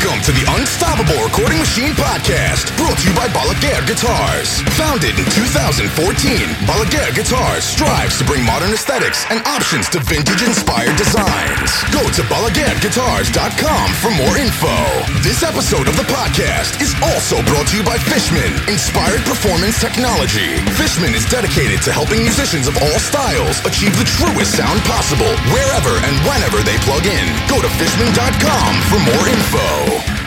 Welcome to the Unstoppable Recording Machine Podcast, brought to you by Balaguer Guitars. Founded in 2014, Balaguer Guitars strives to bring modern aesthetics and options to vintage-inspired designs. Go to balaguerguitars.com for more info. This episode of the podcast is also brought to you by Fishman, Inspired Performance Technology. Fishman is dedicated to helping musicians of all styles achieve the truest sound possible, wherever and whenever they plug in. Go to fishman.com for more info.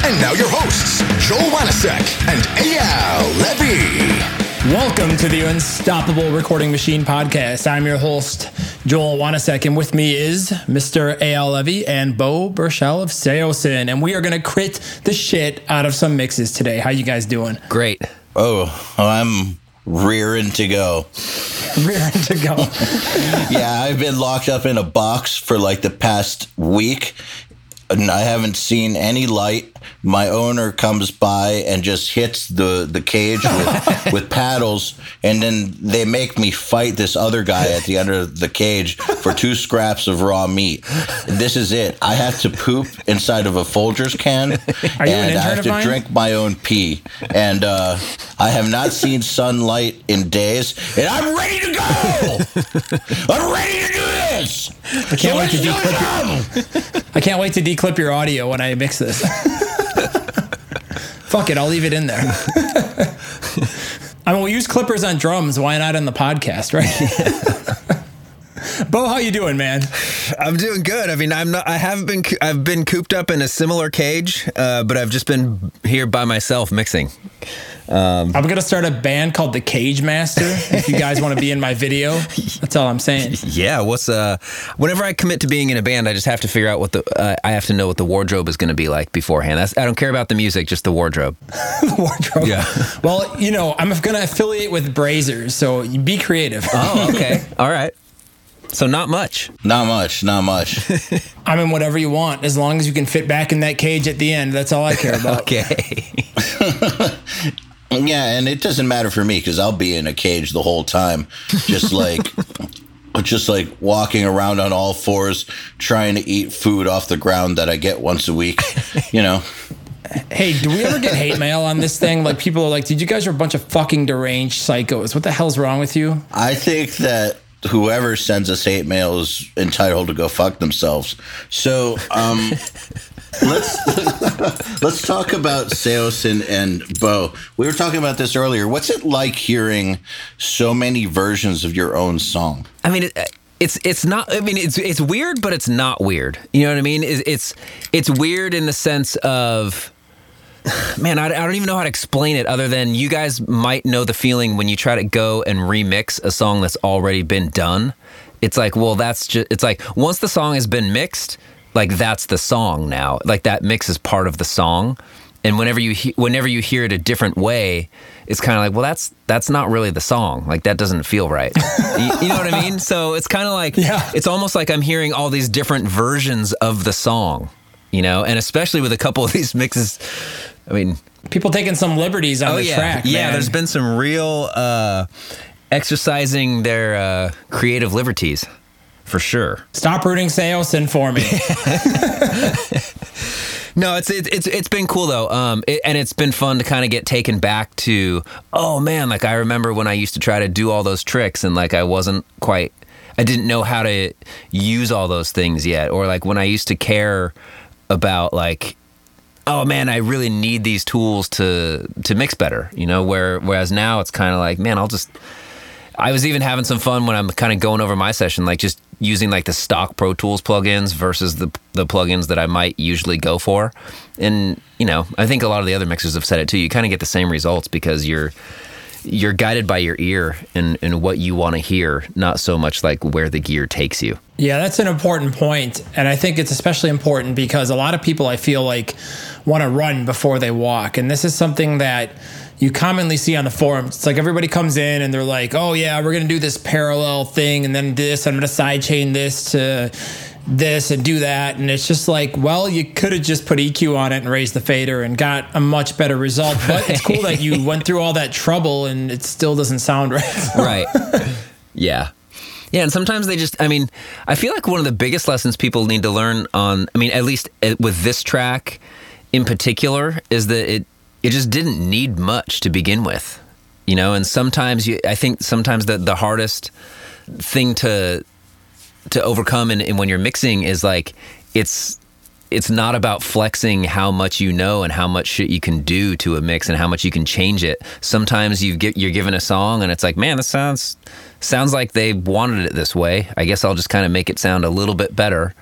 And now your hosts, Joel Wanasek and A.L. Levy. Welcome to the Unstoppable Recording Machine Podcast. I'm your host, Joel Wanasek, and with me is Mr. A.L. Levy and Beau Burchell of Saosin, and we are going to crit the shit out of some mixes today. How you guys doing? Great. Oh, I'm rearing to go. Yeah, I've been locked up in a box for like the past week. I haven't seen any light. My owner comes by and just hits the cage with, with paddles, and then they make me fight this other guy at the end of the cage for two scraps of raw meat. This is it. I have to poop inside of a Folgers can, and I have to drink my own pee. And I have not seen sunlight in days, and I'm ready to go! I'm ready to do this! I can't wait to declip your audio when I mix this. Fuck it, I'll leave it in there. I mean, we use clippers on drums. Why not on the podcast, right? Beau, how you doing, man? I'm doing good. I mean, I've been cooped up in a similar cage, but I've just been here by myself mixing. I'm going to start a band called The Cage Master. If you guys want to be in my video, that's all I'm saying. Yeah. Whenever I commit to being in a band, I just have to figure out I have to know what the wardrobe is going to be like beforehand. I don't care about the music, just the wardrobe. The wardrobe. Yeah. Well, you know, I'm going to affiliate with Brazzers, so be creative. Oh, okay. All right. So not much. I mean, whatever you want, as long as you can fit back in that cage at the end, that's all I care about. Okay. Yeah, and it doesn't matter for me because I'll be in a cage the whole time, just like walking around on all fours, trying to eat food off the ground that I get once a week, you know. Hey, do we ever get hate mail on this thing? Like, people are like, dude, you guys are a bunch of fucking deranged psychos. What the hell's wrong with you? I think that whoever sends us hate mail is entitled to go fuck themselves. So let's talk about Saosin and Beau. We were talking about this earlier. What's it like hearing so many versions of your own song? I mean, it's weird, but it's not weird. You know what I mean? It's weird in the sense of, man, I don't even know how to explain it other than you guys might know the feeling when you try to go and remix a song that's already been done. It's like, well, it's like once the song has been mixed, like that's the song now. Like that mix is part of the song. And whenever you hear it a different way, it's kind of like, well, that's not really the song. Like that doesn't feel right. You know what I mean? So it's kind of like, yeah. It's almost like I'm hearing all these different versions of the song, you know? And especially with a couple of these mixes, I mean, people taking some liberties on the track. Man. Yeah, there's been some real exercising their creative liberties, for sure. Stop rooting Saosin for me. No, it's been cool though, and it's been fun to kind of get taken back to. Oh man, like I remember when I used to try to do all those tricks, and like I didn't know how to use all those things yet, or like when I used to care about like, oh man, I really need these tools to mix better, you know, whereas now it's kind of like, man, I was even having some fun when I'm kind of going over my session, like just using like the stock Pro Tools plugins versus the plugins that I might usually go for. And, you know, I think a lot of the other mixers have said it too. You kind of get the same results because you're guided by your ear and what you want to hear, not so much like where the gear takes you. Yeah, that's an important point. And I think it's especially important because a lot of people, I feel like, want to run before they walk. And this is something that you commonly see on the forums. It's like everybody comes in and they're like, oh yeah, we're going to do this parallel thing and then this, I'm going to sidechain this to this and do that. And it's just like, well, you could have just put EQ on it and raised the fader and got a much better result. But it's cool that you went through all that trouble and it still doesn't sound right. Right. Yeah. Yeah, and sometimes they just, I mean, I feel like one of the biggest lessons people need to learn on, I mean, at least with this track in particular is that it just didn't need much to begin with, you know. And sometimes I think the hardest thing to overcome and when you're mixing is like it's not about flexing how much you know and how much shit you can do to a mix and how much you can change it. Sometimes you're given a song and it's like, man, this sounds like they wanted it this way. I guess I'll just kind of make it sound a little bit better.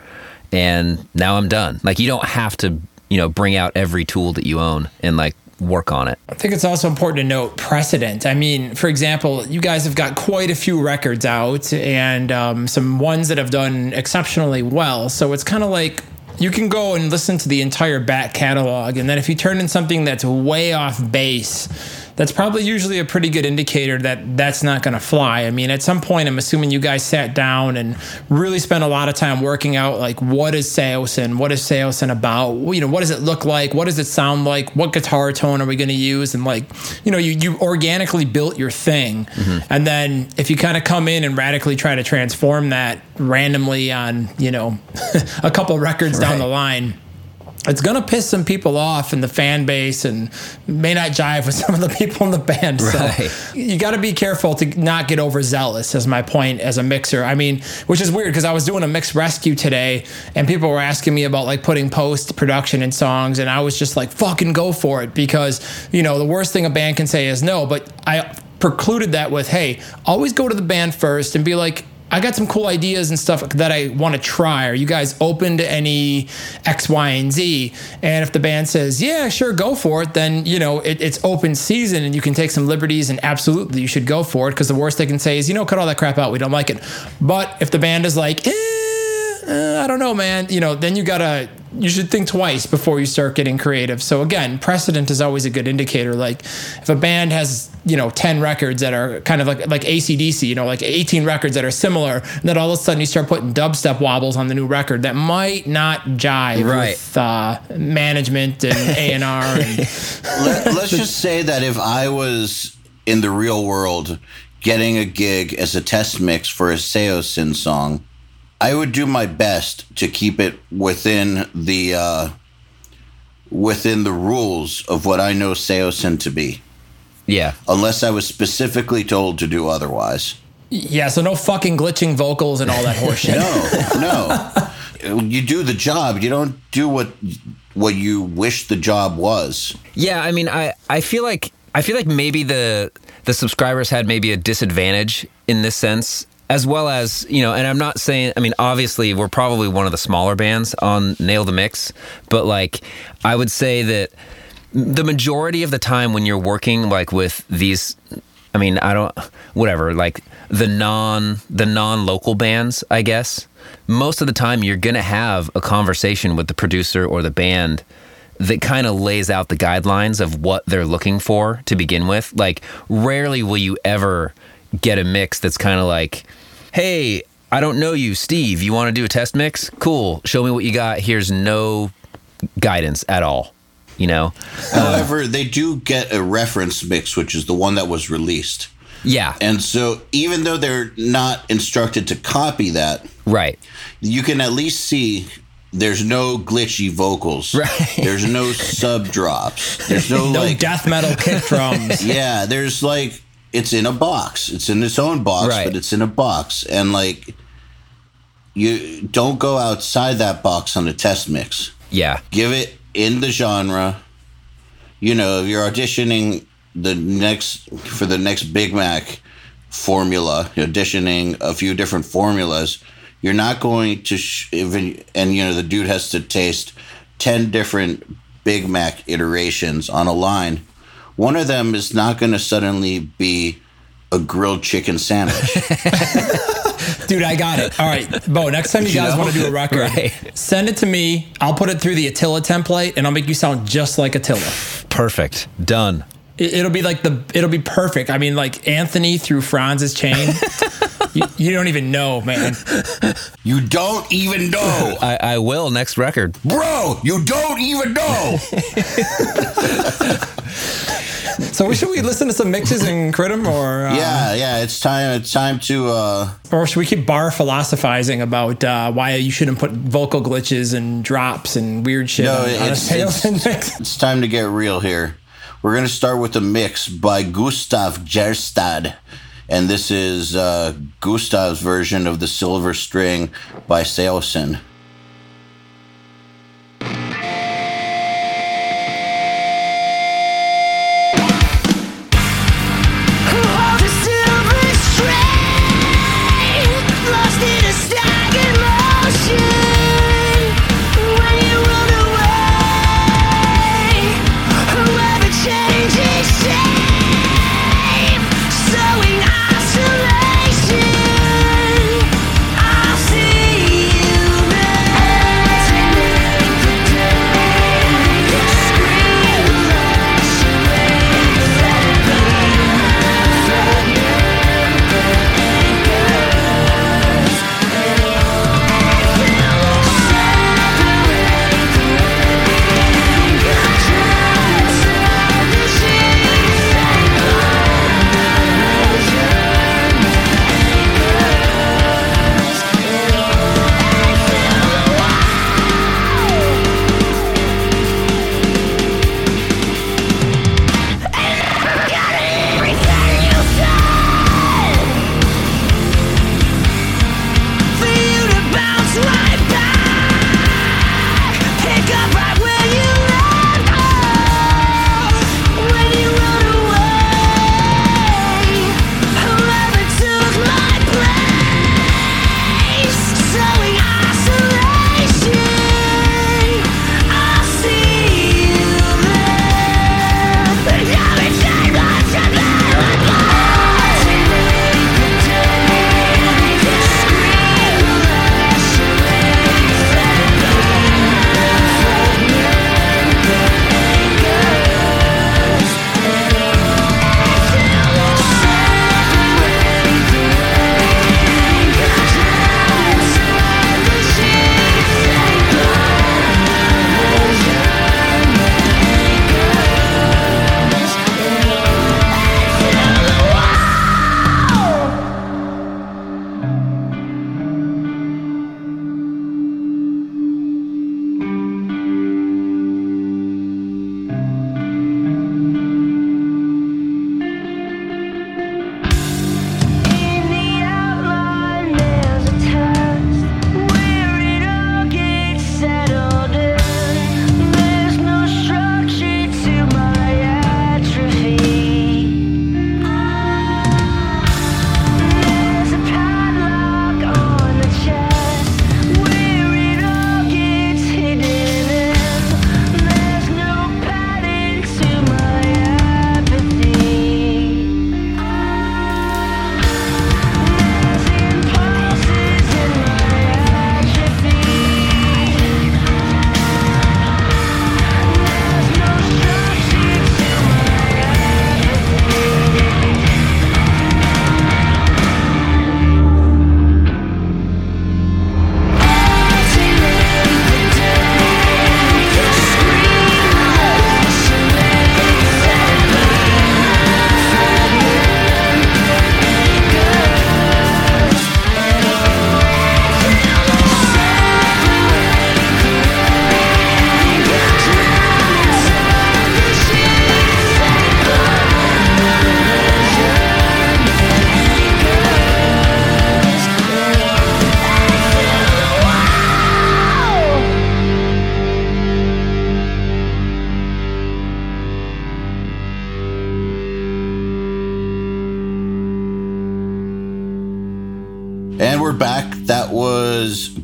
And now I'm done. Like, you don't have to, you know, bring out every tool that you own and like work on it. I think it's also important to note precedent. I mean, for example, you guys have got quite a few records out and some ones that have done exceptionally well. So it's kind of like, you can go and listen to the entire back catalog, and then if you turn in something that's way off base, that's probably usually a pretty good indicator that that's not going to fly. I mean, at some point, I'm assuming you guys sat down and really spent a lot of time working out, like, what is Saosin about? You know, what does it look like? What does it sound like? What guitar tone are we going to use? And, like, you know, you organically built your thing. Mm-hmm. And then if you kind of come in and radically try to transform that randomly on, you know, a couple records down the line, it's going to piss some people off in the fan base and may not jive with some of the people in the band. Right. So you got to be careful to not get overzealous, is my point as a mixer. I mean, which is weird because I was doing a mix rescue today and people were asking me about like putting post production in songs. And I was just like, fucking go for it, because, you know, the worst thing a band can say is no. But I precluded that with, hey, always go to the band first and be like, I got some cool ideas and stuff that I want to try. Are you guys open to any X, Y, and Z? And if the band says, yeah, sure, go for it, then, you know, it's open season and you can take some liberties, and absolutely you should go for it, because the worst they can say is, you know, cut all that crap out, we don't like it. But if the band is like, I don't know, man, you know, then you should think twice before you start getting creative. So again, precedent is always a good indicator. Like if a band has, you know, 10 records that are kind of like AC/DC, you know, like 18 records that are similar, and then all of a sudden you start putting dubstep wobbles on the new record, that might not jive with management and A&R. Let's just say that if I was in the real world getting a gig as a test mix for a Saosin song, I would do my best to keep it within the rules of what I know Saosin to be. Yeah. Unless I was specifically told to do otherwise. Yeah, so no fucking glitching vocals and all that horseshit. No. You do the job. You don't do what you wish the job was. Yeah, I mean, I feel like maybe the subscribers had maybe a disadvantage in this sense. As well as, you know, and I'm not saying, I mean, obviously we're probably one of the smaller bands on Nail the Mix, but like I would say that the majority of the time when you're working like with these, I mean, like the non-local bands, I guess, most of the time you're going to have a conversation with the producer or the band that kind of lays out the guidelines of what they're looking for to begin with. Like rarely will you ever get a mix that's kind of like, hey, I don't know you, Steve, you want to do a test mix? Cool, show me what you got. Here's no guidance at all, you know? However, they do get a reference mix, which is the one that was released. Yeah. And so even though they're not instructed to copy that, right, you can at least see there's no glitchy vocals. Right. There's no sub drops. There's no like death metal kick drums. Yeah, there's like, it's in a box. It's in its own box, right, but it's in a box. And, like, you don't go outside that box on a test mix. Yeah. Give it in the genre. You know, if you're auditioning for the next Big Mac formula, you're auditioning a few different formulas, you're not going to and, you know, the dude has to taste 10 different Big Mac iterations on a line. One of them is not going to suddenly be a grilled chicken sandwich. Dude, I got it. All right, Beau, next time you guys want to do a record, send it to me. I'll put it through the Attila template, and I'll make you sound just like Attila. Perfect. Done. It'll be perfect. I mean, like Anthony through Franz's chain. You don't even know, man. You don't even know. I will next record. Bro, you don't even know. So should we listen to some mixes and crit them, or yeah, it's time to or should we keep bar philosophizing about why you shouldn't put vocal glitches and drops and weird shit on a mix? It's time to get real here. We're going to start with a mix by Gustav Järstad, and this is Gustav's version of The Silver String by Saosin.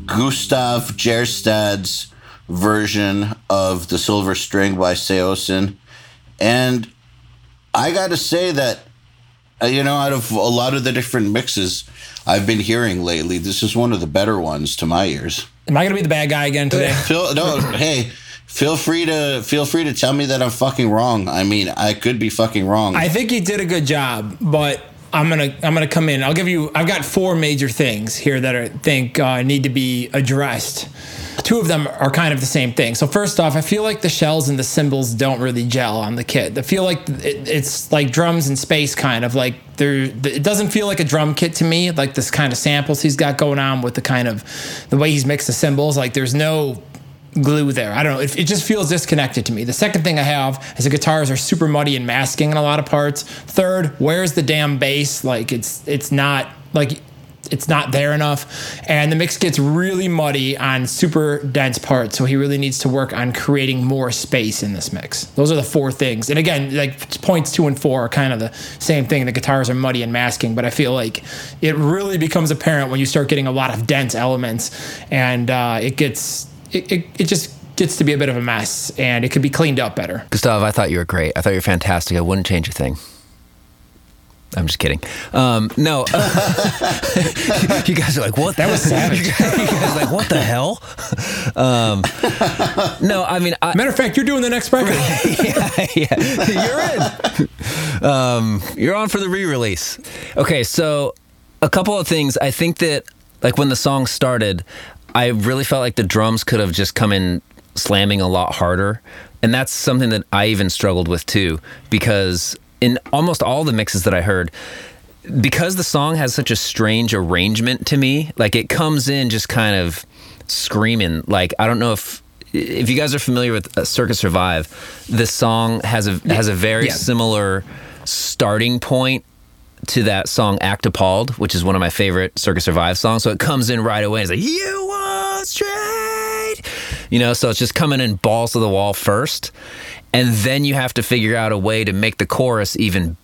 Gustav Järstad's version of The Silver String by Saosin. And I got to say that, you know, out of a lot of the different mixes I've been hearing lately, this is one of the better ones to my ears. Am I going to be the bad guy again today? Feel free to tell me that I'm fucking wrong. I mean, I could be fucking wrong. I think you did a good job, but I'm gonna come in. I've got four major things here that I think need to be addressed. two of them are kind of the same thing. So first off, I feel like the shells and the cymbals don't really gel on the kit. I feel like it's like drums in space, kind of like it doesn't feel like a drum kit to me, like this kind of samples he's got going on with the kind of the way he's mixed the cymbals. Like there's no glue there. I don't know. It just feels disconnected to me. The second thing I have is the guitars are super muddy and masking in a lot of parts. Third, where's the damn bass? Like it's not there enough. And the mix gets really muddy on super dense parts. So he really needs to work on creating more space in this mix. Those are the four things. And again, like points 2 and 4 are kind of the same thing. The guitars are muddy and masking, but I feel like it really becomes apparent when you start getting a lot of dense elements, and it just gets to be a bit of a mess, and it could be cleaned up better. Gustav, I thought you were great. I thought you were fantastic. I wouldn't change a thing. I'm just kidding. No. You guys are like, what? That was savage. You guys are like, what the hell? No, I mean... matter of fact, you're doing the next record. Yeah. You're in. You're on for the re-release. Okay, so a couple of things. I think that, like, when the song started, I really felt like the drums could have just come in slamming a lot harder. And that's something that I even struggled with, too, because... in almost all the mixes that I heard, because the song has such a strange arrangement to me, like it comes in just kind of screaming. Like, I don't know if you guys are familiar with Circus Survive, this song has a very similar starting point to that song Act Appalled, which is one of my favorite Circus Survive songs. So it comes in right away. It's like, you are straight. You know, so it's just coming in balls to the wall first. And then you have to figure out a way to make the chorus even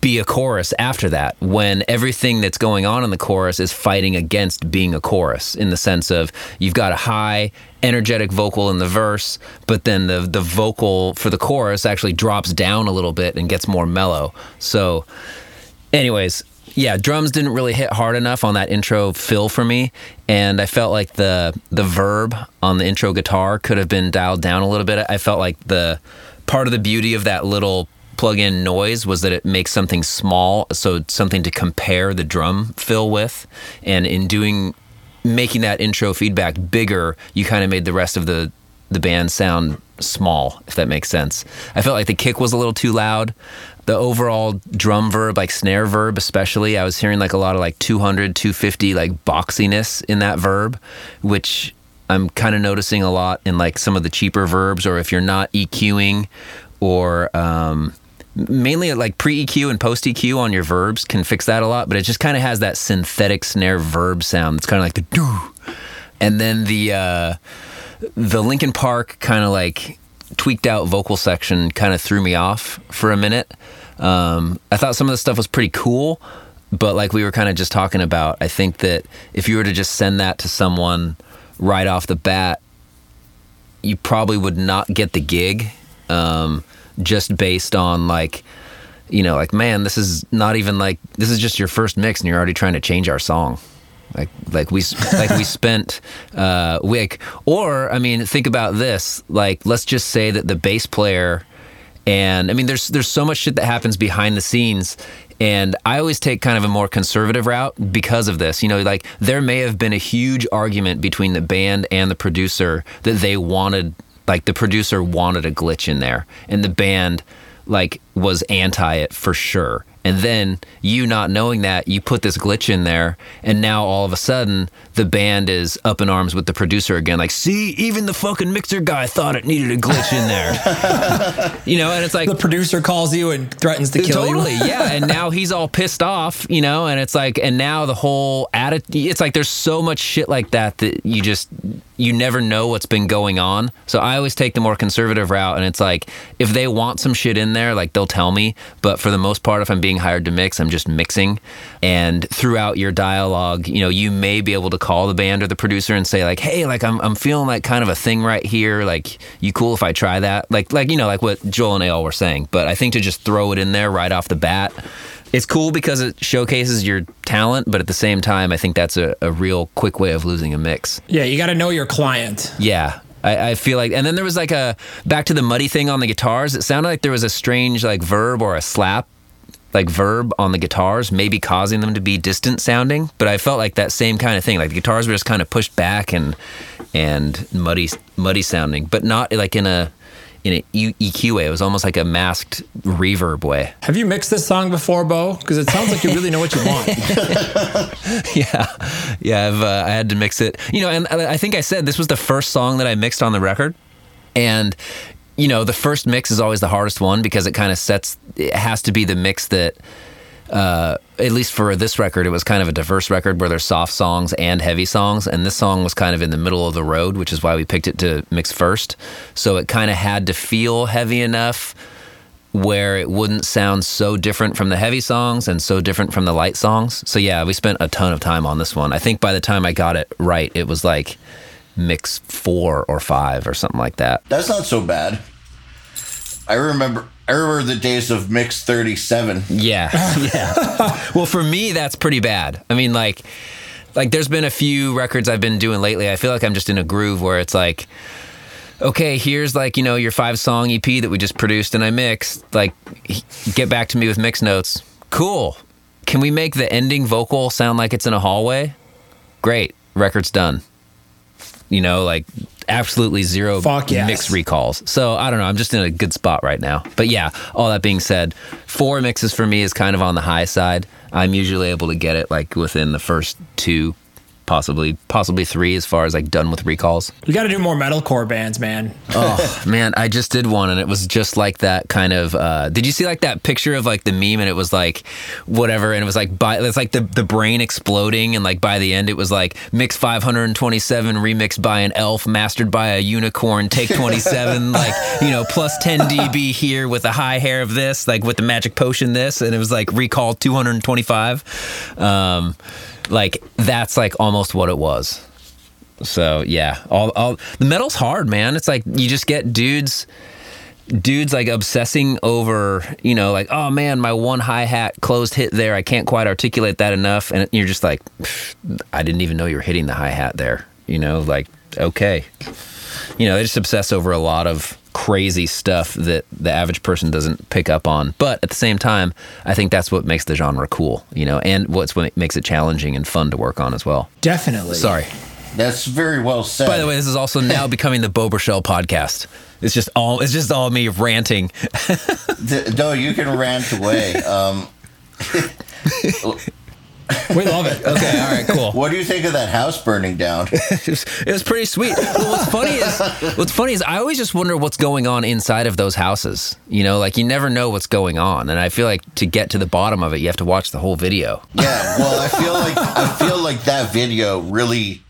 be a chorus after that, when everything that's going on in the chorus is fighting against being a chorus, in the sense of you've got a high, energetic vocal in the verse, but then the vocal for the chorus actually drops down a little bit and gets more mellow. So anyways, yeah, drums didn't really hit hard enough on that intro fill for me, and I felt like the verb on the intro guitar could have been dialed down a little bit. I felt like the part of the beauty of that little plug-in noise was that it makes something small, so something to compare the drum fill with, and in making that intro feedback bigger, you kind of made the rest of the band sound small, if that makes sense. I felt like the kick was a little too loud. The overall drum verb, like snare verb especially, I was hearing like a lot of like 200, 250 like boxiness in that verb, which I'm kind of noticing a lot in like some of the cheaper verbs, or if you're not EQing, or mainly like pre-EQ and post-EQ on your verbs can fix that a lot, but it just kind of has that synthetic snare verb sound. It's kind of like the doo. And then the Linkin Park kind of like... tweaked out vocal section kind of threw me off for a minute. I thought some of the stuff was pretty cool, but like we were kind of just talking about, I think that if you were to just send that to someone right off the bat, you probably would not get the gig, just based on like, you know, like, man, this is not even like, this is just your first mix and you're already trying to change our song. Like we spent or I mean, think about this. Like, let's just say that the bass player, and I mean, there's so much shit that happens behind the scenes, and I always take kind of a more conservative route because of this. You know, like there may have been a huge argument between the band and the producer that they wanted, like the producer wanted a glitch in there, and the band like was anti it for sure. And then you not knowing that, you put this glitch in there, and now all of a sudden the band is up in arms with the producer again. Like, see, even the fucking mixer guy thought it needed a glitch in there. You know, and it's like... the producer calls you and threatens to kill you. Totally, yeah. And now he's all pissed off, you know, and it's like, and now the whole attitude... it's like there's so much shit like that that you just... you never know what's been going on. So I always take the more conservative route, and it's like, if they want some shit in there, like they'll tell me, but for the most part, if I'm being hired to mix, I'm just mixing. And throughout your dialogue, you know, you may be able to call the band or the producer and say like, hey, like I'm feeling like kind of a thing right here. Like, you cool if I try that? Like, you know, like what Joel and A.L. were saying, but I think to just throw it in there right off the bat, it's cool because it showcases your talent, but at the same time, I think that's a real quick way of losing a mix. Yeah, you got to know your client. Yeah, I feel like... and then there was like a... back to the muddy thing on the guitars, it sounded like there was a strange like verb or a slap, like verb on the guitars, maybe causing them to be distant sounding, but I felt like that same kind of thing. Like the guitars were just kind of pushed back, and and muddy sounding, but not like in a EQ way. It was almost like a masked reverb way. Have you mixed this song before, Beau? Because it sounds like you really know what you want. Yeah. I had to mix it. You know, and I think I said this was the first song that I mixed on the record, and you know, the first mix is always the hardest one because it kind of sets. It has to be the mix that. At least for this record, it was kind of a diverse record where there's soft songs and heavy songs, and this song was kind of in the middle of the road, which is why we picked it to mix first. So it kind of had to feel heavy enough where it wouldn't sound so different from the heavy songs and so different from the light songs. So yeah, we spent a ton of time on this one. I think by the time I got it right, it was like mix 4 or 5 or something like that. That's not so bad. I remember the days of mix 37. Yeah. Well, for me, that's pretty bad. I mean, like there's been a few records I've been doing lately. I feel like I'm just in a groove where it's like, okay, here's like, you know, your 5-song EP that we just produced and I mixed. Like, get back to me with mix notes. Cool. Can we make the ending vocal sound like it's in a hallway? Great. Record's done. You know, like... absolutely zero mix recalls. So I don't know, I'm just in a good spot right now. But yeah, all that being said, 4 mixes for me is kind of on the high side. I'm usually able to get it like within the first 2, possibly 3 as far as like done with recalls. You got to do more metalcore bands, man. Oh man, I just did one and it was just like that kind of did you see like that picture of like the meme and it was like whatever and it was like it's like the brain exploding and like by the end it was like mix 527 remixed by an elf mastered by a unicorn take 27 like you know plus 10 dB here with a high hair of this like with the magic potion this and it was like recall 225 like that's like almost what it was. So yeah, all the metal's hard, man. It's like you just get dudes like obsessing over, you know, like, oh man, my one hi-hat closed hit there, I can't quite articulate that enough, and you're just like, I didn't even know you were hitting the hi-hat there, you know, like, okay, you know, they just obsess over a lot of crazy stuff that the average person doesn't pick up on. But at the same time, I think that's what makes the genre cool, you know, and what makes it challenging and fun to work on as well. Definitely. Sorry. That's very well said. By the way, this is also now becoming the Beau Burchell podcast. It's just all me ranting. No, you can rant away. We love it. Okay, all right, cool. What do you think of that house burning down? It was pretty sweet. Well, what's funny is I always just wonder what's going on inside of those houses. You know, like you never know what's going on, and I feel like to get to the bottom of it, you have to watch the whole video. Yeah, well, I feel like that video really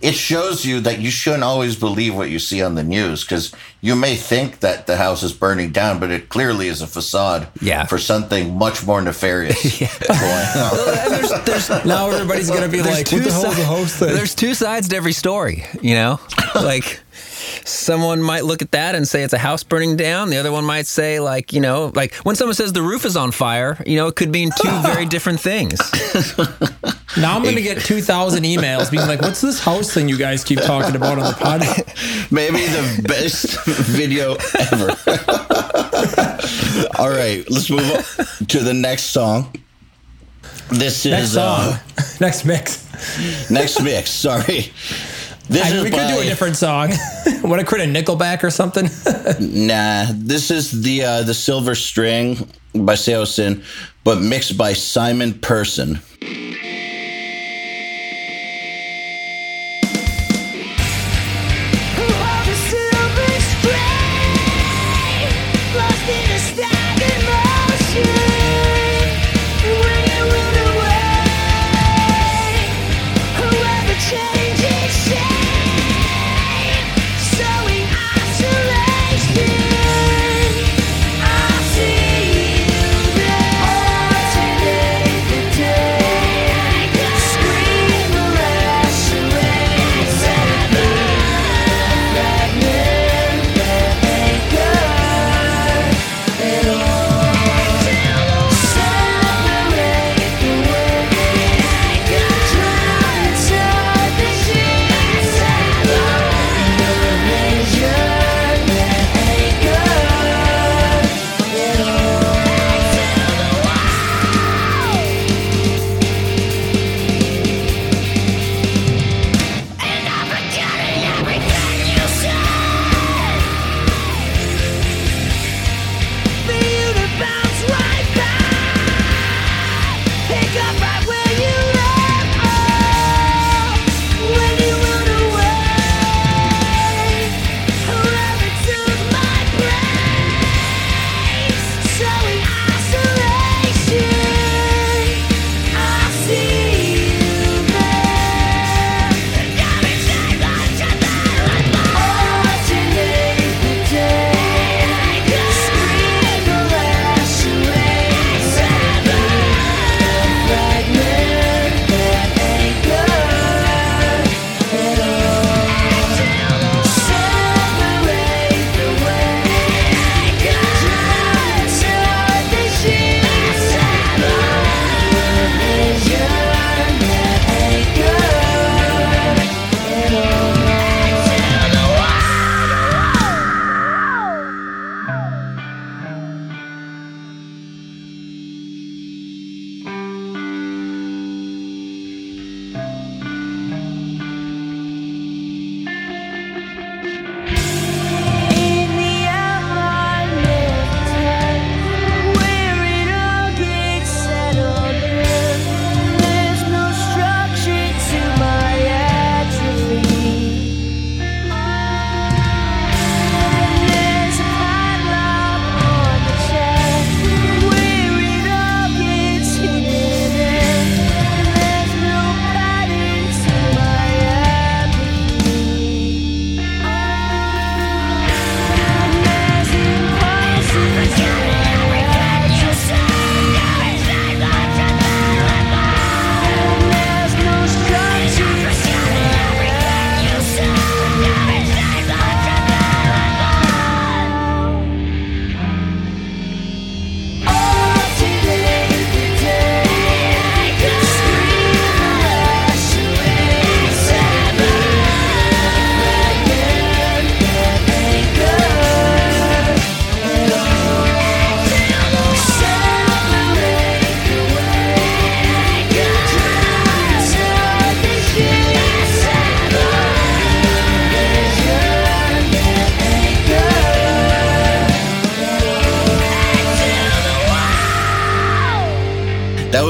it shows you that you shouldn't always believe what you see on the news because you may think that the house is burning down, but it clearly is a facade for something much more nefarious going on. There's, now everybody's going to be like, what the hell is the host thing? There's 2 sides to every story, you know? Like... someone might look at that and say it's a house burning down. The other one might say, like, you know, like when someone says the roof is on fire, you know, it could mean 2 very different things. Now I'm going to get 2,000 emails being like, what's this house thing you guys keep talking about on the pod? Maybe the best video ever. All right, let's move on to the next song. Next mix. Sorry. We could do a different song. Want to create a Nickelback or something? Nah, this is the Silver String by Saosin, but mixed by Simon Persson.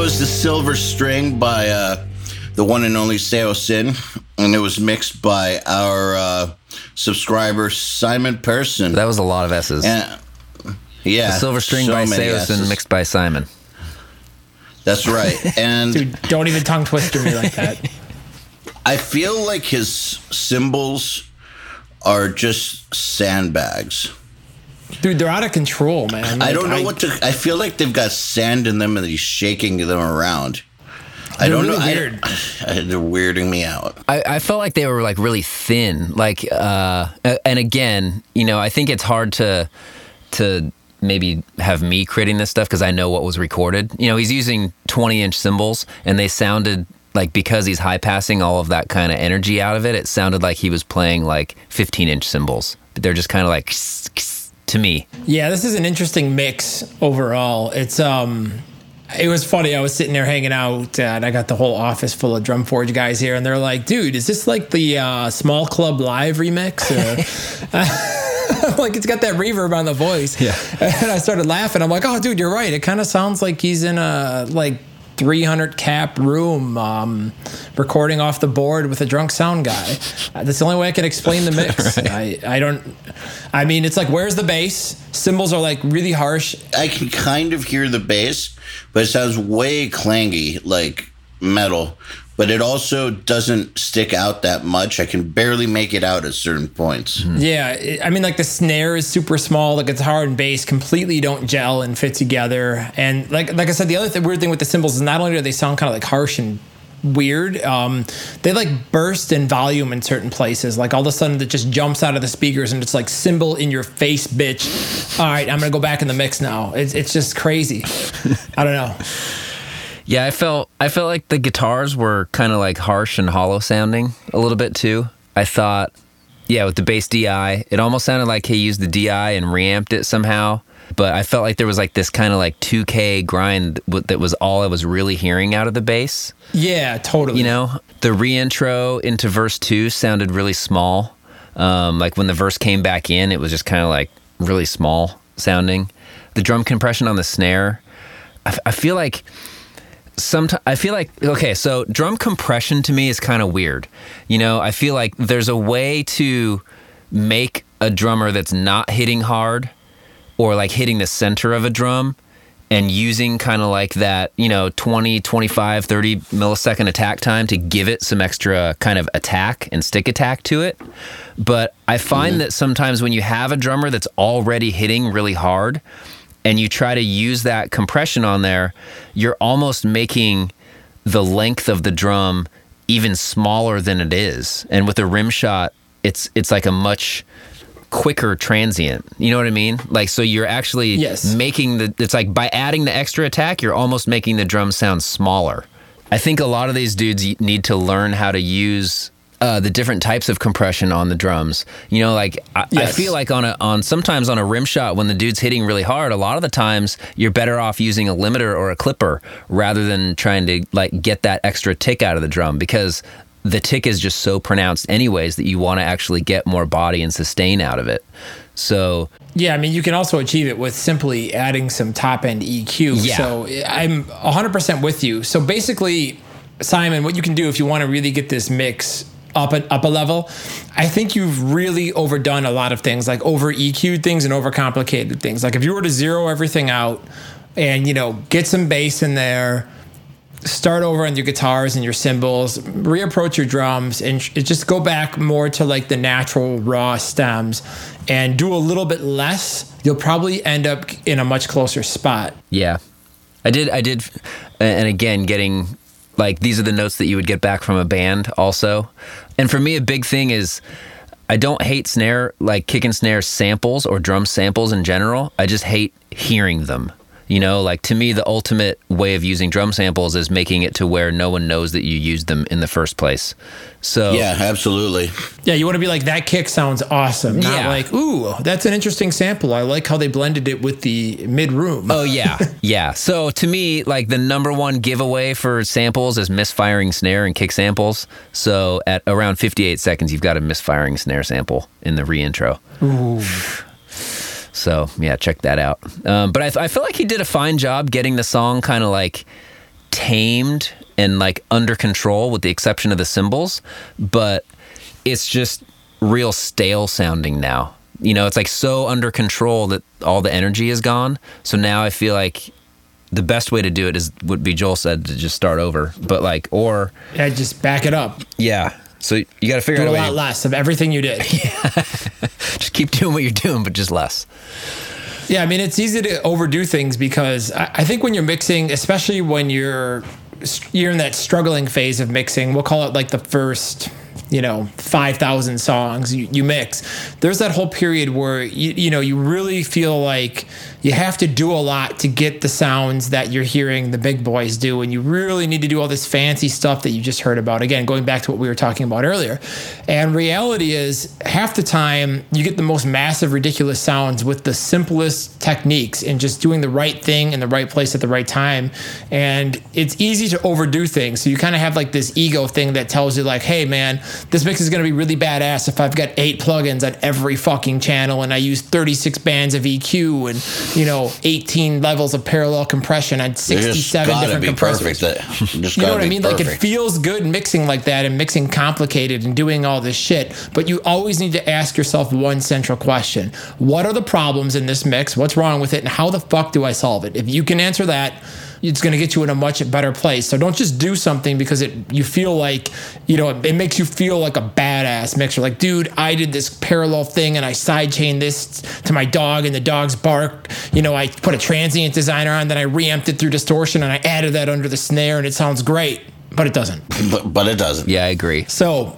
was The Silver String by the one and only Saosin, and it was mixed by our subscriber Simon Persson. That was a lot of S's. And, yeah. The Silver String by Saosin, mixed by Simon. That's right. And dude, don't even tongue twister me like that. I feel like his cymbals are just sandbags. Dude, they're out of control, man. Like, I don't know what to... I feel like they've got sand in them and he's shaking them around. I don't really know. Weird. They're weirding me out. I felt like they were, like, really thin. Like, and again, you know, I think it's hard to maybe have me creating this stuff because I know what was recorded. You know, he's using 20-inch cymbals and they sounded... Like, because he's high-passing all of that kind of energy out of it, it sounded like he was playing, like, 15-inch cymbals. But they're just kind of like, kss, kss, to me. Yeah, this is an interesting mix overall. It's, it was funny. I was sitting there hanging out, and I got the whole office full of Drumforge guys here, and they're like, dude, is this like the Small Club Live remix? Or, like, it's got that reverb on the voice. Yeah. And I started laughing. I'm like, oh, dude, you're right. It kind of sounds like he's in a, like, 300 cap room recording off the board with a drunk sound guy. That's the only way I can explain the mix. Right. I mean it's like, where's the bass? Cymbals are like really harsh. I can kind of hear the bass, but it sounds way clangy, like metal, but it also doesn't stick out that much. I can barely make it out at certain points. Mm-hmm. Yeah, I mean, like, the snare is super small. The guitar and bass completely don't gel and fit together. And like I said, the other weird thing with the cymbals is not only do they sound kind of like harsh and weird, they like burst in volume in certain places. Like, all of a sudden it just jumps out of the speakers and it's like, cymbal in your face, bitch. All right, I'm going to go back in the mix now. It's just crazy. I don't know. Yeah, I felt like the guitars were kind of like harsh and hollow sounding a little bit too. I thought, yeah, with the bass DI, it almost sounded like he used the DI and reamped it somehow. But I felt like there was like this kind of like 2K grind that was all I was really hearing out of the bass. Yeah, totally. You know, the reintro into verse 2 sounded really small. Like, when the verse came back in, it was just kind of like really small sounding. The drum compression on the snare, I feel like... okay, so drum compression to me is kind of weird. You know, I feel like there's a way to make a drummer that's not hitting hard or like hitting the center of a drum and using kind of like that, you know, 20, 25, 30 millisecond attack time to give it some extra kind of attack and stick attack to it. But I find that sometimes when you have a drummer that's already hitting really hard, and you try to use that compression on there, you're almost making the length of the drum even smaller than it is. And with a rim shot, it's like a much quicker transient. You know what I mean? Like, so you're actually making it's like, by adding the extra attack, you're almost making the drum sound smaller. I think a lot of these dudes need to learn how to use the different types of compression on the drums. You know, like, I feel like sometimes on a rim shot, when the dude's hitting really hard, a lot of the times you're better off using a limiter or a clipper rather than trying to like get that extra tick out of the drum, because the tick is just so pronounced anyways that you want to actually get more body and sustain out of it. So yeah, I mean, you can also achieve it with simply adding some top end EQ. Yeah. So I'm 100% with you. So basically, Simon, what you can do if you want to really get this mix up a level, I think you've really overdone a lot of things, like over EQ'd things and overcomplicated things. Like, if you were to zero everything out and, you know, get some bass in there, start over on your guitars and your cymbals, reapproach your drums, and just go back more to like the natural raw stems and do a little bit less, you'll probably end up in a much closer spot. Yeah, I did. And again, getting... Like, these are the notes that you would get back from a band also. And for me, a big thing is I don't hate snare, like kick and snare samples or drum samples in general. I just hate hearing them. You know, like, to me, the ultimate way of using drum samples is making it to where no one knows that you used them in the first place. So yeah, absolutely. Yeah, you want to be like, that kick sounds awesome. Not like, ooh, that's an interesting sample. I like how they blended it with the mid-room. Oh, yeah. Yeah. So to me, like, the number one giveaway for samples is misfiring snare and kick samples. So at around 58 seconds, you've got a misfiring snare sample in the reintro. Ooh. So, yeah, check that out. But I feel like he did a fine job getting the song kind of like tamed and like under control with the exception of the cymbals, but it's just real stale sounding now. You know, it's like so under control that all the energy is gone. So now I feel like the best way to do it is would be Joel said to just start over, but like, or yeah, just back it up. Yeah. So you got to figure out a way. Do a lot less of everything you did. Yeah. Just keep doing what you're doing, but just less. Yeah. I mean, it's easy to overdo things because I think when you're mixing, especially when you're in that struggling phase of mixing, we'll call it like the first, 5,000 songs you mix. There's that whole period where, you really feel like you have to do a lot to get the sounds that you're hearing the big boys do. And you really need to do all this fancy stuff that you just heard about. Again, going back to what we were talking about earlier. And reality is half the time you get the most massive, ridiculous sounds with the simplest techniques and just doing the right thing in the right place at the right time. And it's easy to overdo things. So you kind of have like this ego thing that tells you like, hey man, this mix is going to be really badass if I've got 8 plugins on every fucking channel and I use 36 bands of EQ and 18 levels of parallel compression on 67 different compressors. You know what I mean? Perfect. Like it feels good mixing like that and mixing complicated and doing all this shit, but you always need to ask yourself one central question. What are the problems in this mix? What's wrong with it? And how the fuck do I solve it? If you can answer that, it's going to get you in a much better place. So don't just do something because you feel like, it makes you feel like a badass mixer. Like, dude, I did this parallel thing and I sidechained this to my dog and the dog's bark. I put a transient designer on, then I reamped it through distortion and I added that under the snare and it sounds great, but it doesn't. But it doesn't. Yeah, I agree. So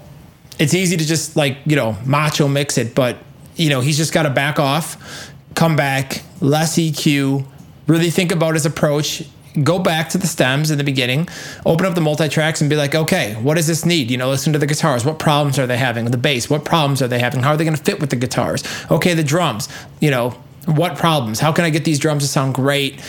it's easy to just like, macho mix it, but, he's just got to back off, come back, less EQ, really think about his approach. Go back to the stems in the beginning, open up the multi-tracks and be like, okay, what does this need? Listen to the guitars. What problems are they having? The bass, what problems are they having? How are they going to fit with the guitars? Okay, the drums, what problems? How can I get these drums to sound great?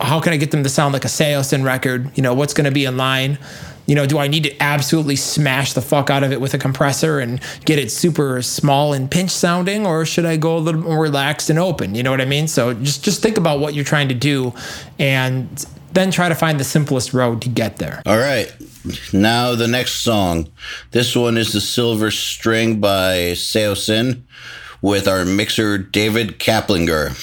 How can I get them to sound like a Saosin record? What's going to be in line? Do I need to absolutely smash the fuck out of it with a compressor and get it super small and pinch sounding, or should I go a little more relaxed and open? You know what I mean? So just think about what you're trying to do and then try to find the simplest road to get there. All right. Now the next song. This one is The Silver String by Saosin with our mixer David Kaplinger.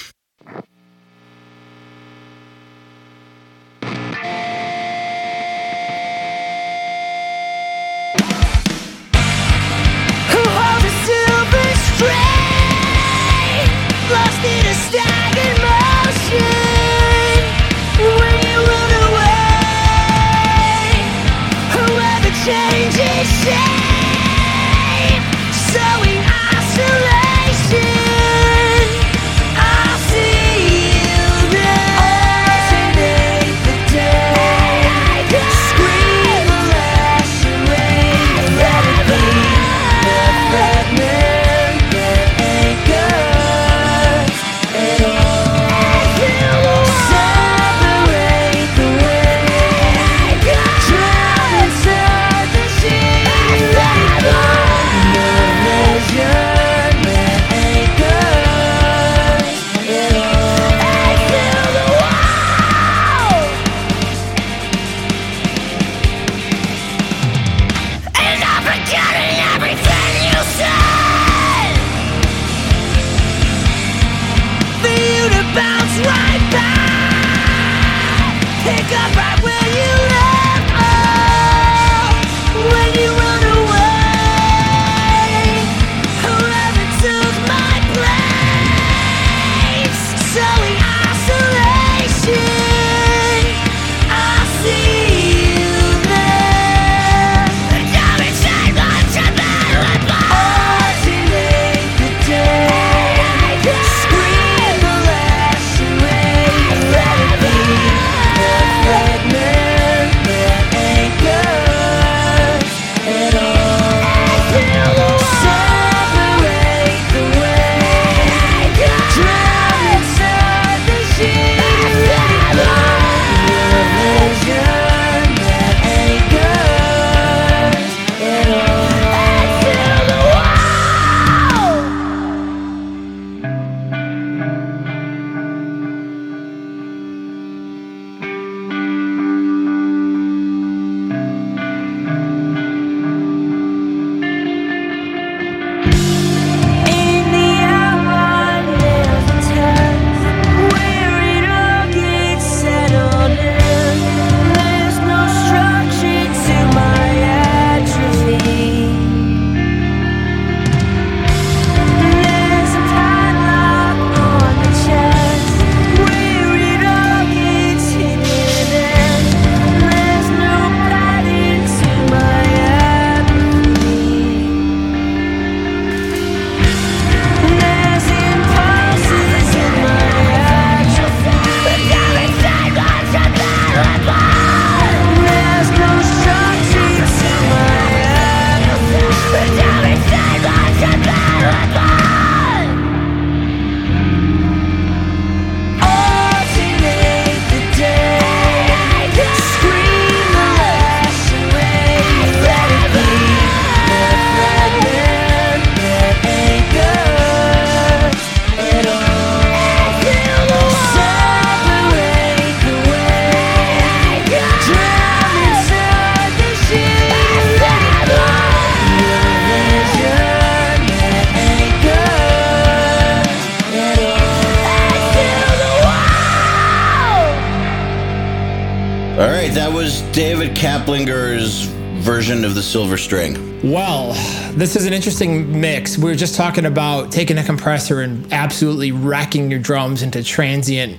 that was David Kaplinger's version of The Silver String. Well, this is an interesting mix. We were just talking about taking a compressor and absolutely racking your drums into transient,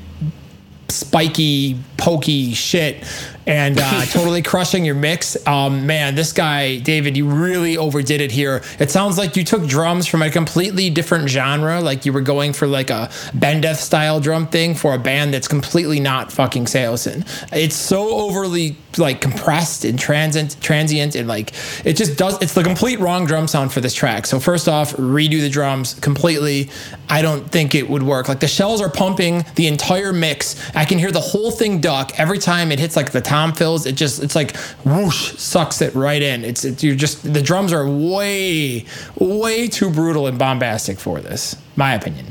spiky, pokey shit and totally crushing your mix. Man, this guy, David, you really overdid it here. It sounds like you took drums from a completely different genre, like you were going for like a Bendeth style drum thing for a band that's completely not fucking Saosin. It's so overly like compressed and transient and like it just does, it's the complete wrong drum sound for this track. So first off, redo the drums completely. I don't think it would work. Like the shells are pumping the entire mix. I can hear the whole thing duck every time it hits like the tom fills. It just, it's like whoosh, sucks it right in. It's you're just, the drums are way too brutal and bombastic for this, my opinion.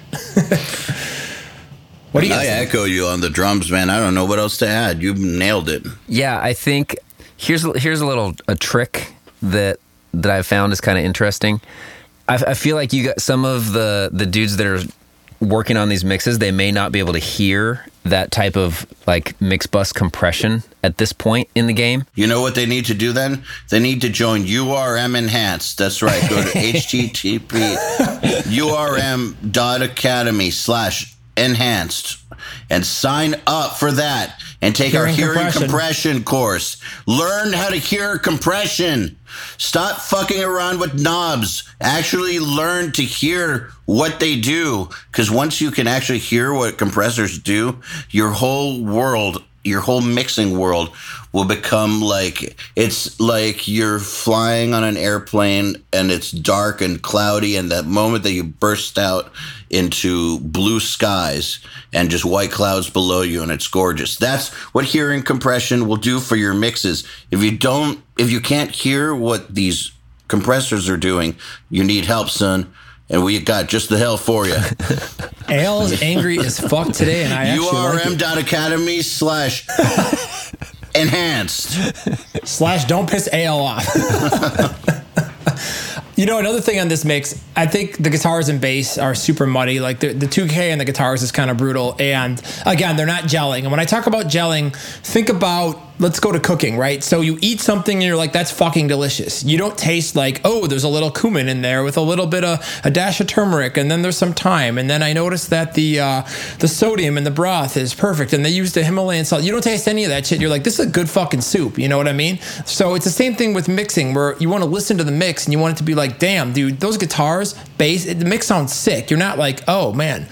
What do you guys think? I echo you on the drums, man. I don't know what else to add. You nailed it. Yeah, I think here's a little trick that I found is kind of interesting. I feel like you got some of the dudes that are working on these mixes, they may not be able to hear that type of like mix bus compression at this point in the game. You know what they need to do then? They need to join URM Enhanced. That's right. Go to http urm.academy/enhanced and sign up for that and take our hearing compression course. Learn how to hear compression. Stop fucking around with knobs. Actually learn to hear what they do, because once you can actually hear what compressors do, your whole mixing world will become like, it's like you're flying on an airplane and it's dark and cloudy, and that moment that you burst out into blue skies and just white clouds below you and it's gorgeous. That's what hearing compression will do for your mixes. If you can't hear what these compressors are doing, you need help, son. And we got just the hell for you. Ale is angry as fuck today, and I actually URM.academy/enhanced/ don't piss Ale off. You know, another thing on this mix, I think the guitars and bass are super muddy. Like the 2K on the guitars is kind of brutal. And again, they're not gelling. And when I talk about gelling, think about, let's go to cooking, right? So you eat something and you're like, that's fucking delicious. You don't taste like, oh, there's a little cumin in there with a little bit of a dash of turmeric, and then there's some thyme, and then I noticed that the sodium in the broth is perfect, and they used the Himalayan salt. You don't taste any of that shit. You're like, this is a good fucking soup. You know what I mean? So it's the same thing with mixing, where you want to listen to the mix and you want it to be like, damn, dude, those guitars, bass, the mix sounds sick. You're not like, oh, man,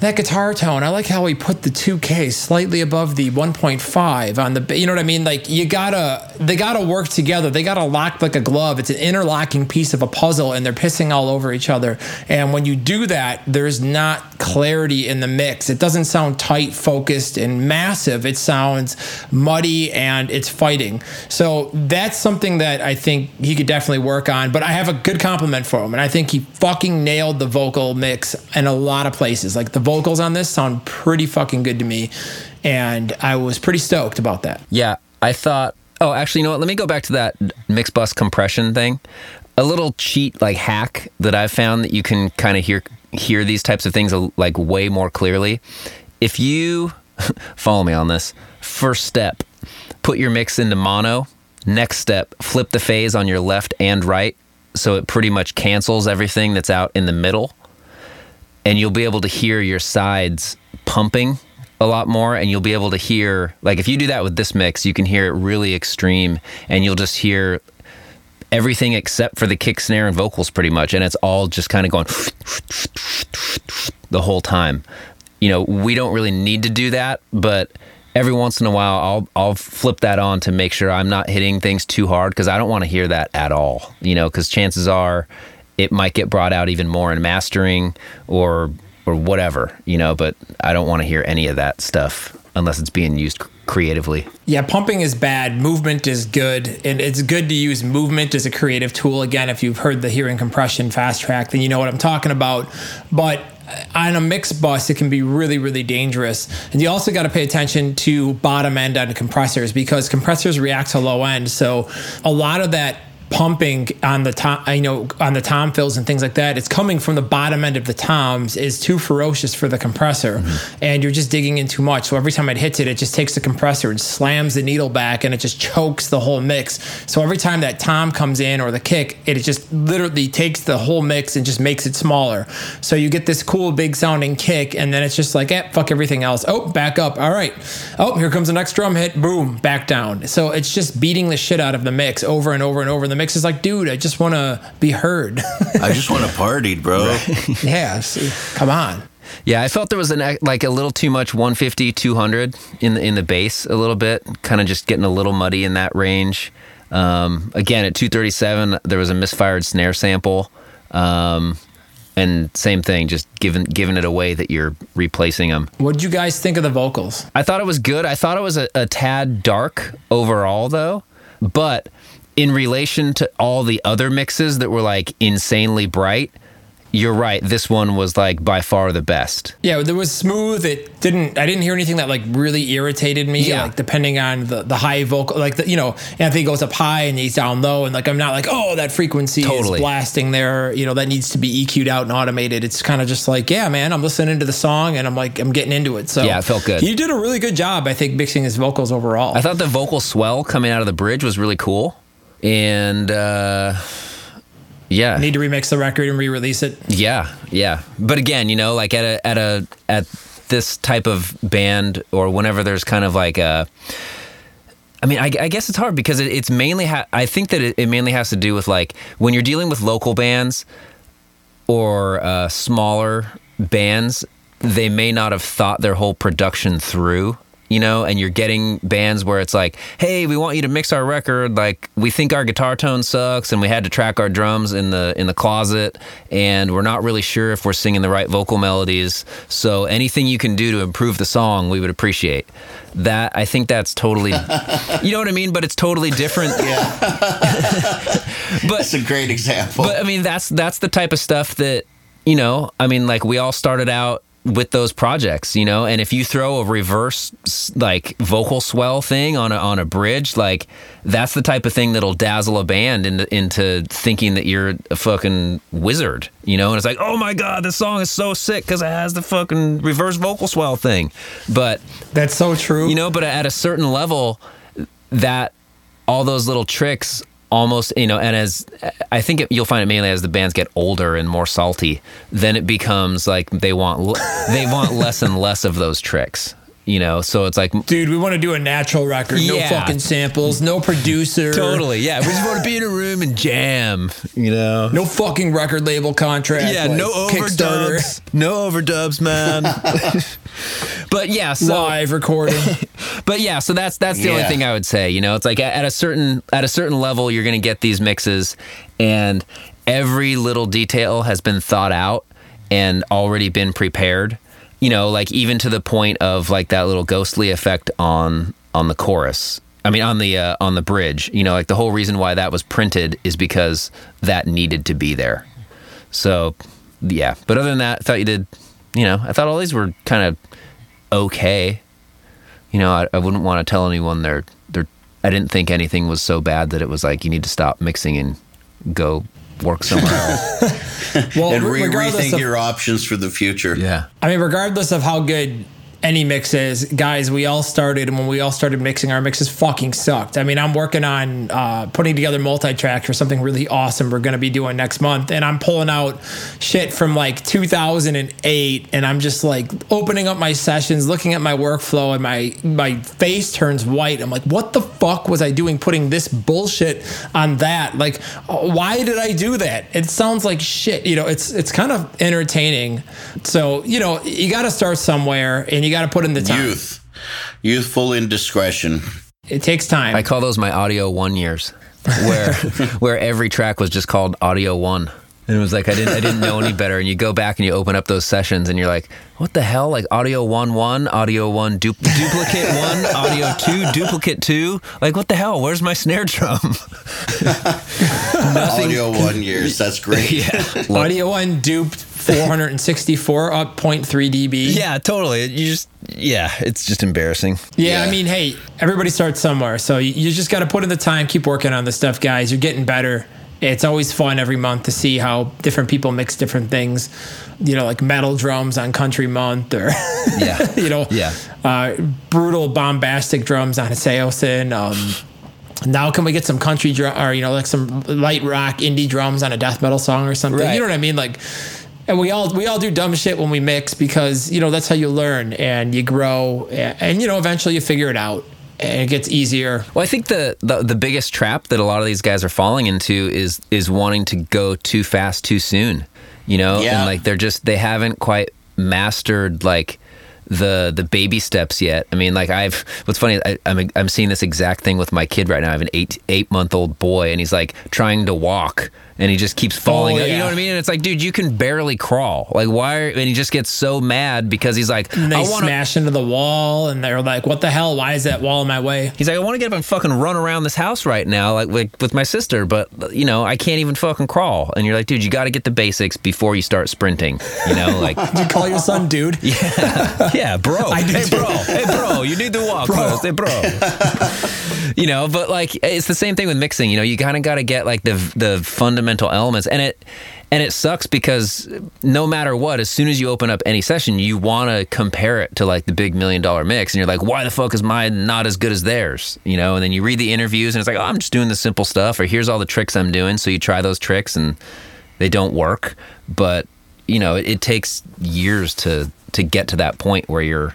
that guitar tone, I like how we put the 2K slightly above the 1.5 on the, you know what I mean? Like they gotta work together. They gotta lock like a glove. It's an interlocking piece of a puzzle, and they're pissing all over each other. And when you do that, there's not clarity in the mix. It doesn't sound tight, focused, and massive. It sounds muddy and it's fighting. So that's something that I think he could definitely work on, but I have a good compliment for him. And I think he fucking nailed the vocal mix in a lot of places. Like the vocals on this sound pretty fucking good to me, and I was pretty stoked about that. Yeah, I thought, oh, actually, you know what? Let me go back to that mix bus compression thing. A little cheat, like hack that I found that you can kind of hear these types of things like way more clearly. If you follow me on this, first step, put your mix into mono. Next step, flip the phase on your left and right, so it pretty much cancels everything that's out in the middle. And you'll be able to hear your sides pumping a lot more, and you'll be able to hear, like if you do that with this mix, you can hear it really extreme, and you'll just hear everything except for the kick, snare, and vocals pretty much, and it's all just kind of going the whole time. You know, we don't really need to do that, but every once in a while I'll flip that on to make sure I'm not hitting things too hard, because I don't want to hear that at all, you know, because chances are it might get brought out even more in mastering or whatever, you know, but I don't want to hear any of that stuff unless it's being used creatively. Yeah, pumping is bad. Movement is good. And it's good to use movement as a creative tool. Again, if you've heard the hearing compression fast track, then you know what I'm talking about. But on a mix bus, it can be really, really dangerous. And you also got to pay attention to bottom end on compressors, because compressors react to low end. So a lot of that pumping on the tom, you know, on the tom fills and things like that, it's coming from the bottom end of the toms, is too ferocious for the compressor, and you're just digging in too much. So every time it hits it, it just takes the compressor and slams the needle back, and it just chokes the whole mix. So every time that tom comes in or the kick, it just literally takes the whole mix and just makes it smaller. So you get this cool big sounding kick, and then it's just like, eh, fuck everything else. Oh, back up. All right. Oh, here comes the next drum hit. Boom, back down. So it's just beating the shit out of the mix over and over and over. The mix is like, dude, I just want to be heard. I just want to party, bro. Right. Yeah, see, come on. Yeah, I felt there was an like a little too much 150, 200 in the bass a little bit, kind of just getting a little muddy in that range. Again, at 237, there was a misfired snare sample, and same thing, just giving it away that you're replacing them. What did you guys think of the vocals? I thought it was good. I thought it was a tad dark overall, though, but in relation to all the other mixes that were like insanely bright, you're right, this one was like by far the best. Yeah, there was smooth. I didn't hear anything that like really irritated me. Yeah. Like depending on the high vocal, like the, you know, Anthony goes up high and he's down low, and like I'm not like, oh, that frequency is blasting there, you know, that needs to be EQ'd out and automated. It's kind of just like, yeah, man, I'm listening to the song and I'm like, I'm getting into it. So yeah, it felt good. He did a really good job, I think, mixing his vocals overall. I thought the vocal swell coming out of the bridge was really cool, and yeah, need to remix the record and re-release it. Yeah. But again, you know, like at this type of band, or whenever there's kind of like a, I mean, I guess it's hard because it's mainly, I think that it mainly has to do with like when you're dealing with local bands or smaller bands, they may not have thought their whole production through. You know, and you're getting bands where it's like, hey, we want you to mix our record. Like, we think our guitar tone sucks, and we had to track our drums in the closet, and we're not really sure if we're singing the right vocal melodies. So anything you can do to improve the song, we would appreciate. That, I think that's totally, you know what I mean? But it's totally different. Yeah. But that's a great example. But I mean, that's the type of stuff that, you know, I mean, like we all started out with those projects, you know, and if you throw a reverse like vocal swell thing on a bridge, like that's the type of thing that'll dazzle a band into thinking that you're a fucking wizard, you know. And it's like, oh my god, this song is so sick because it has the fucking reverse vocal swell thing. But that's so true, you know. But at a certain level, that all those little tricks almost, you know, and as I think you'll find it mainly as the bands get older and more salty, then it becomes like they want less and less of those tricks, you know. So it's like, dude, we want to do a natural record, yeah. No fucking samples, no producer, totally, yeah. We just want to be in a room and jam, you know. No fucking record label contract, yeah. Like no overdubs, man. But yeah, so live recording. But yeah, so that's the only thing I would say. You know, it's like at a certain level, you're going to get these mixes, and every little detail has been thought out and already been prepared. You know, like even to the point of like that little ghostly effect on the chorus. I mean, on the bridge. You know, like the whole reason why that was printed is because that needed to be there. So yeah, but other than that, I thought you did. You know, I thought all these were kind of okay. You know, I wouldn't want to tell anyone they're. I didn't think anything was so bad that it was like you need to stop mixing and go work somewhere else. Well, and rethink your options for the future. Yeah, I mean, regardless of how good any mix is, guys, we all started, and when we all started mixing, our mixes fucking sucked. I mean, I'm working on putting together multi-tracks for something really awesome we're going to be doing next month, and I'm pulling out shit from like 2008, and I'm just like opening up my sessions, looking at my workflow, and my face turns white. I'm like, what the fuck was I doing putting this bullshit on that? Like, why did I do that? It sounds like shit. You know, it's kind of entertaining. So, you know, you got to start somewhere, and you got to put in the time. Youthful indiscretion. It takes time. I call those my Audio 1 years, where every track was just called Audio 1. And it was like, I didn't know any better. And you go back and you open up those sessions and you're like, what the hell? Like audio 1, audio 1, duplicate 1, audio 2, duplicate 2. Like, what the hell? Where's my snare drum? Audio 1 years. That's great. Yeah. Audio 1 duped 464 up 0.3 dB. Yeah, totally. It's just embarrassing. Yeah, I mean, hey, everybody starts somewhere. So you just got to put in the time, keep working on this stuff, guys. You're getting better. It's always fun every month to see how different people mix different things, you know, like metal drums on Country Month or, brutal bombastic drums on a Saosin. Now can we get some country drum or, you know, like some light rock indie drums on a death metal song or something? Right. You know what I mean? Like, and we all do dumb shit when we mix because, you know, that's how you learn and you grow and you know, eventually you figure it out. And it gets easier. Well, I think the biggest trap that a lot of these guys are falling into is wanting to go too fast too soon, you know? Yeah. And like they haven't quite mastered like the baby steps yet. I mean, like what's funny, I'm seeing this exact thing with my kid right now. I have an 8 month old boy and he's like trying to walk and he just keeps falling. You know what I mean? And it's like, dude, you can barely crawl. Like and he just gets so mad because he's like, and they smash into the wall and they're like, what the hell? Why is that wall in my way? He's like, I want to get up and fucking run around this house right now, like with my sister, but you know, I can't even fucking crawl. And you're like, dude, you got to get the basics before you start sprinting. You know, like, did you call your son dude? Yeah. Yeah, bro. Hey, bro, you need to walk, bro. Hey, bro. You know, but like, it's the same thing with mixing. You know, you kind of got to get like the fundamental elements, and it sucks because no matter what, as soon as you open up any session, you want to compare it to like the big $1 million mix, and you're like, why the fuck is mine not as good as theirs? You know, and then you read the interviews, and it's like, oh, I'm just doing the simple stuff, or here's all the tricks I'm doing. So you try those tricks, and they don't work, but you know, it takes years to get to that point where you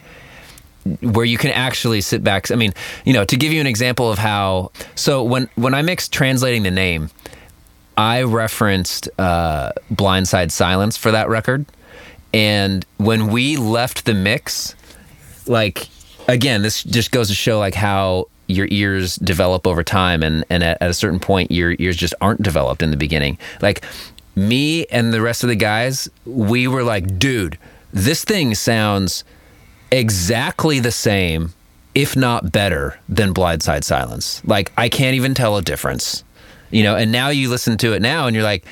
can actually sit back. I mean, you know, to give you an example of how, so when I mixed Translating the Name, I referenced Blindside Silence for that record. And when we left the mix, like, again, this just goes to show like how your ears develop over time. And at a certain point, your ears just aren't developed in the beginning. Like me and the rest of the guys, we were like, dude, this thing sounds exactly the same, if not better, than Blindside Silence. Like, I can't even tell a difference, you know? And now you listen to it now and you're like,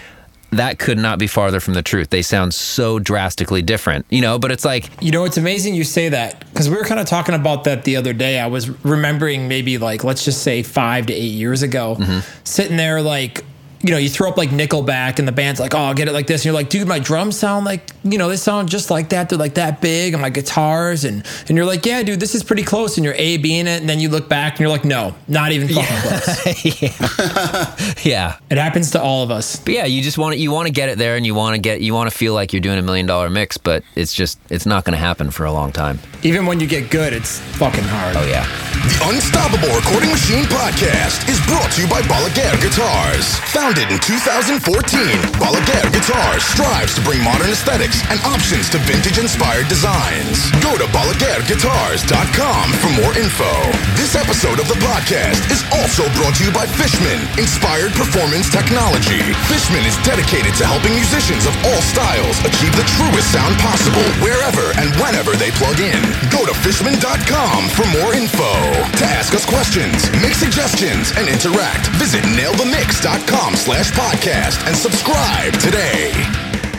that could not be farther from the truth. They sound so drastically different, you know? But it's like... You know, it's amazing you say that, because we were kind of talking about that the other day. I was remembering maybe like, let's just say 5 to 8 years ago, sitting there like... You know, you throw up like Nickelback and the band's like, oh, I'll get it like this. And you're like, dude, my drums sound like, you know, they sound just like that. They're like that big and my guitars. And you're like, yeah, dude, this is pretty close. And you're A-Bing it. And then you look back and you're like, no, not even fucking close. Yeah. It happens to all of us. But yeah, you just want to get it there and you want to feel like you're doing $1 million mix, but it's not going to happen for a long time. Even when you get good, it's fucking hard. Oh, yeah. The Unstoppable Recording Machine Podcast is brought to you by Balaguer Guitars. Founded in 2014, Balaguer Guitars strives to bring modern aesthetics and options to vintage-inspired designs. Go to BalaguerGuitars.com for more info. This episode of the podcast is also brought to you by Fishman, Inspired Performance Technology. Fishman is dedicated to helping musicians of all styles achieve the truest sound possible wherever and whenever they plug in. Go to Fishman.com for more info. To ask us questions, make suggestions, and interact, visit NailTheMix.com/podcast and subscribe today.